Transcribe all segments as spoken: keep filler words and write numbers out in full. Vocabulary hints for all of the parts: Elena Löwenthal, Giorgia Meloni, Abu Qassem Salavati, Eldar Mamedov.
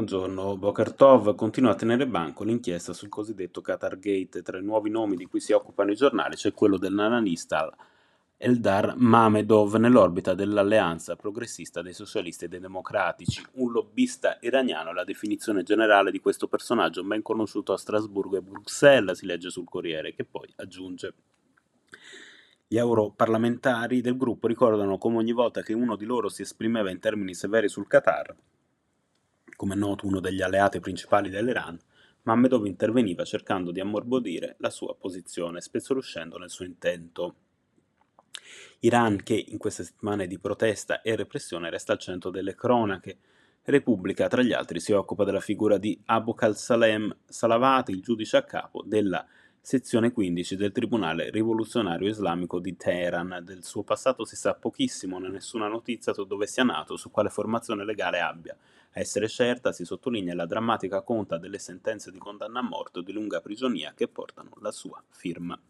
Buongiorno, Boker Tov continua a tenere banco l'inchiesta sul cosiddetto Qatar Gate. Tra i nuovi nomi di cui si occupano i giornali c'è quello dell'analista Eldar Mamedov, nell'orbita dell'alleanza progressista dei socialisti e dei democratici. Un lobbista iraniano è la definizione generale di questo personaggio ben conosciuto a Strasburgo e Bruxelles, si legge sul Corriere, che poi aggiunge: gli europarlamentari del gruppo ricordano come ogni volta che uno di loro si esprimeva in termini severi sul Qatar, come è noto uno degli alleati principali dell'Iran, Mamedov interveniva cercando di ammorbidire la sua posizione, spesso riuscendo nel suo intento. Iran, che in queste settimane di protesta e repressione resta al centro delle cronache. Repubblica, tra gli altri, si occupa della figura di Abu Qassem Salavati, il giudice a capo della sezione quindici del Tribunale Rivoluzionario Islamico di Teheran. Del suo passato si sa pochissimo, né nessuna notizia su dove sia nato, su quale formazione legale abbia. A essere certa, si sottolinea, la drammatica conta delle sentenze di condanna a morte o di lunga prigionia che portano la sua firma.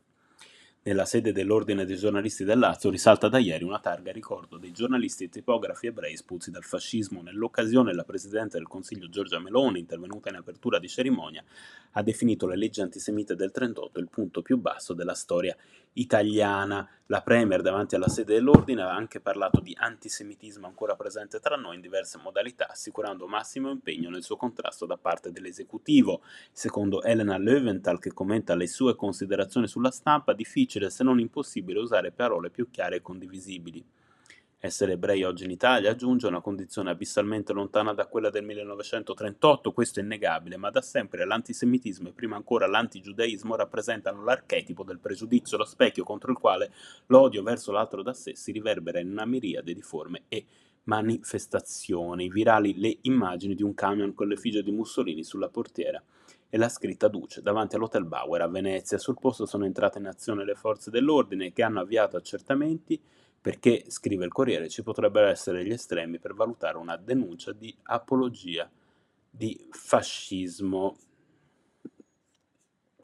Nella sede dell'Ordine dei giornalisti del Lazio risalta da ieri una targa a ricordo dei giornalisti e tipografi ebrei espulsi dal fascismo. Nell'occasione la Presidente del Consiglio Giorgia Meloni, intervenuta in apertura di cerimonia, ha definito le leggi antisemite del trentotto il punto più basso della storia italiana. La Premier, davanti alla sede dell'Ordine, ha anche parlato di antisemitismo ancora presente tra noi in diverse modalità, assicurando massimo impegno nel suo contrasto da parte dell'esecutivo. Secondo Elena Löwenthal, che commenta le sue considerazioni sulla stampa, difficile se non impossibile usare parole più chiare e condivisibili. Essere ebrei oggi in Italia, aggiunge, è una condizione abissalmente lontana da quella del millenovecentotrentotto, questo è innegabile, ma da sempre l'antisemitismo e prima ancora l'antigiudaismo rappresentano l'archetipo del pregiudizio, lo specchio contro il quale l'odio verso l'altro da sé si riverbera in una miriade di forme e manifestazioni. Virali le immagini di un camion con l'effigie di Mussolini sulla portiera e la scritta Duce davanti all'Hotel Bauer a Venezia. Sul posto sono entrate in azione le forze dell'ordine, che hanno avviato accertamenti perché, scrive il Corriere, ci potrebbero essere gli estremi per valutare una denuncia di apologia di fascismo.